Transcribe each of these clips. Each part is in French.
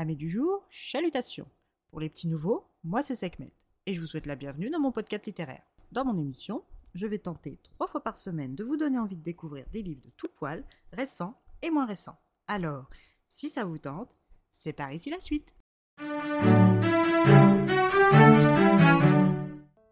Amis du jour, chalutations. Pour les petits nouveaux, moi c'est Sekhmet et je vous souhaite la bienvenue dans mon podcast littéraire. Dans mon émission, je vais tenter 3 fois par semaine de vous donner envie de découvrir des livres de tout poil, récents et moins récents. Alors, si ça vous tente, c'est par ici la suite.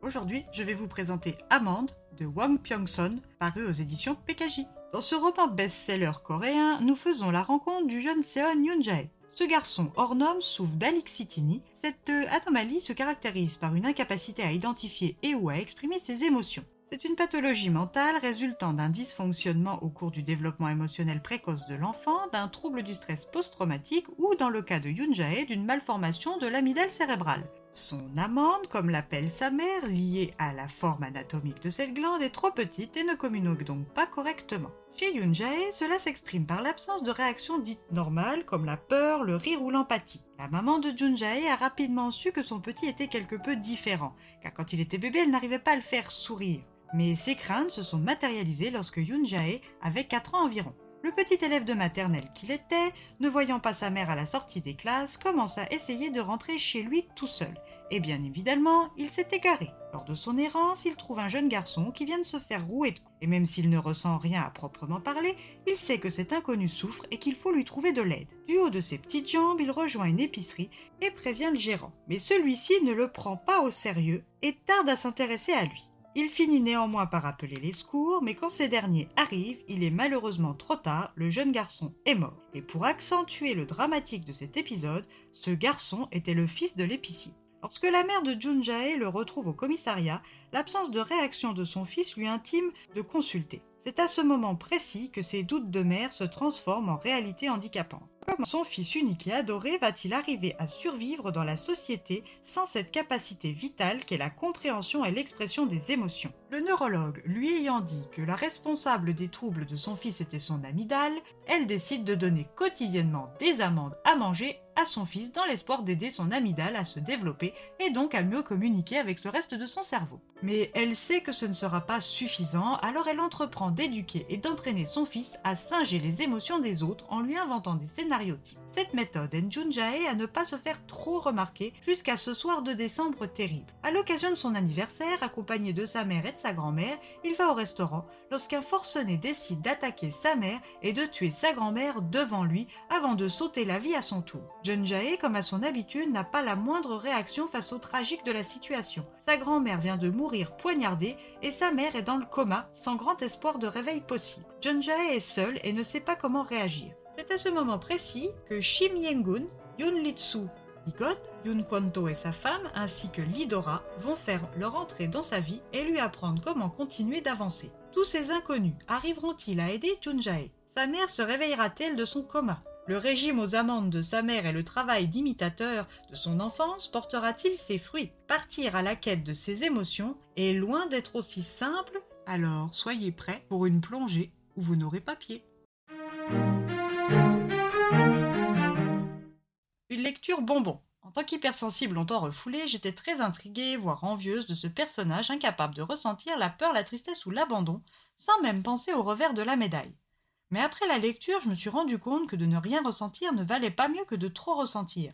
Aujourd'hui, je vais vous présenter Amande de Won-Pyung Sohn, paru aux éditions PKJ. Dans ce roman best-seller coréen, nous faisons la rencontre du jeune Seon Yunjae. Ce garçon hors norme souffre d'alexithymie. Cette anomalie se caractérise par une incapacité à identifier et ou à exprimer ses émotions. C'est une pathologie mentale résultant d'un dysfonctionnement au cours du développement émotionnel précoce de l'enfant, d'un trouble du stress post-traumatique ou, dans le cas de Yunjae, d'une malformation de l'amygdale cérébrale. Son amande, comme l'appelle sa mère, liée à la forme anatomique de cette glande, est trop petite et ne communique donc pas correctement. Chez Yunjae, cela s'exprime par l'absence de réactions dites normales comme la peur, le rire ou l'empathie. La maman de Yunjae a rapidement su que son petit était quelque peu différent, car quand il était bébé, elle n'arrivait pas à le faire sourire. Mais ces craintes se sont matérialisées lorsque Yunjae avait 4 ans environ. Le petit élève de maternelle qu'il était, ne voyant pas sa mère à la sortie des classes, commence à essayer de rentrer chez lui tout seul. Et bien évidemment, il s'est égaré. Lors de son errance, il trouve un jeune garçon qui vient de se faire rouer de coups. Et même s'il ne ressent rien à proprement parler, il sait que cet inconnu souffre et qu'il faut lui trouver de l'aide. Du haut de ses petites jambes, il rejoint une épicerie et prévient le gérant. Mais celui-ci ne le prend pas au sérieux et tarde à s'intéresser à lui. Il finit néanmoins par appeler les secours, mais quand ces derniers arrivent, il est malheureusement trop tard, le jeune garçon est mort. Et pour accentuer le dramatique de cet épisode, ce garçon était le fils de l'épicier. Lorsque la mère de Yunjae le retrouve au commissariat, l'absence de réaction de son fils lui intime de consulter. C'est à ce moment précis que ses doutes de mère se transforment en réalité handicapante. Comment son fils unique et adoré va-t-il arriver à survivre dans la société sans cette capacité vitale qu'est la compréhension et l'expression des émotions? Le neurologue lui ayant dit que la responsable des troubles de son fils était son amygdale, elle décide de donner quotidiennement des amandes à manger à son fils dans l'espoir d'aider son amygdale à se développer et donc à mieux communiquer avec le reste de son cerveau. Mais elle sait que ce ne sera pas suffisant, alors elle entreprend d'éduquer et d'entraîner son fils à singer les émotions des autres en lui inventant des scénarios types. Cette méthode aide Yunjae à ne pas se faire trop remarquer jusqu'à ce soir de décembre terrible. À l'occasion de son anniversaire, accompagné de sa mère et de sa grand-mère, il va au restaurant lorsqu'un forcené décide d'attaquer sa mère et de tuer sa grand-mère devant lui avant de sauter la vie à son tour. Yunjae, comme à son habitude, n'a pas la moindre réaction face au tragique de la situation. Sa grand-mère vient de mourir poignardée et sa mère est dans le coma, sans grand espoir de réveil possible. Yunjae est seule et ne sait pas comment réagir. C'est à ce moment précis que Shim Yengun, Yun Litsu, Yoon Kwonto et sa femme, ainsi que Lidora, vont faire leur entrée dans sa vie et lui apprendre comment continuer d'avancer. Tous ces inconnus arriveront-ils à aider Yunjae? Sa mère se réveillera-t-elle de son coma? Le régime aux amandes de sa mère et le travail d'imitateur de son enfance portera-t-il ses fruits? Partir à la quête de ses émotions est loin d'être aussi simple, alors soyez prêts pour une plongée où vous n'aurez pas pied. Une lecture bonbon. En tant qu'hypersensible longtemps refoulée, j'étais très intriguée, voire envieuse de ce personnage incapable de ressentir la peur, la tristesse ou l'abandon, sans même penser au revers de la médaille. Mais après la lecture, je me suis rendu compte que de ne rien ressentir ne valait pas mieux que de trop ressentir,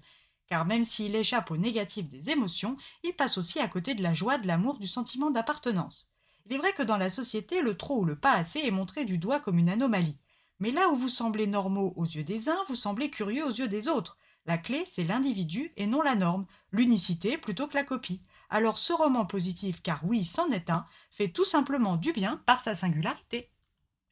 car même s'il échappe au négatif des émotions, il passe aussi à côté de la joie, de l'amour, du sentiment d'appartenance. Il est vrai que dans la société, le trop ou le pas assez est montré du doigt comme une anomalie. Mais là où vous semblez normaux aux yeux des uns, vous semblez curieux aux yeux des autres. La clé, c'est l'individu et non la norme, l'unicité plutôt que la copie. Alors ce roman positif, car oui, c'en est un, fait tout simplement du bien par sa singularité.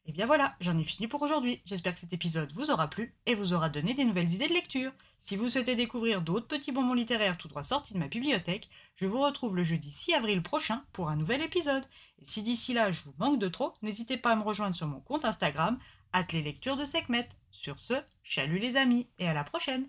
Et bien voilà, j'en ai fini pour aujourd'hui. J'espère que cet épisode vous aura plu et vous aura donné des nouvelles idées de lecture. Si vous souhaitez découvrir d'autres petits bonbons littéraires tout droit sortis de ma bibliothèque, je vous retrouve le jeudi 6 avril prochain pour un nouvel épisode. Et si d'ici là je vous manque de trop, n'hésitez pas à me rejoindre sur mon compte Instagram, @lesleslecturesdeSekhmet. Sur ce, chalut les amis et à la prochaine!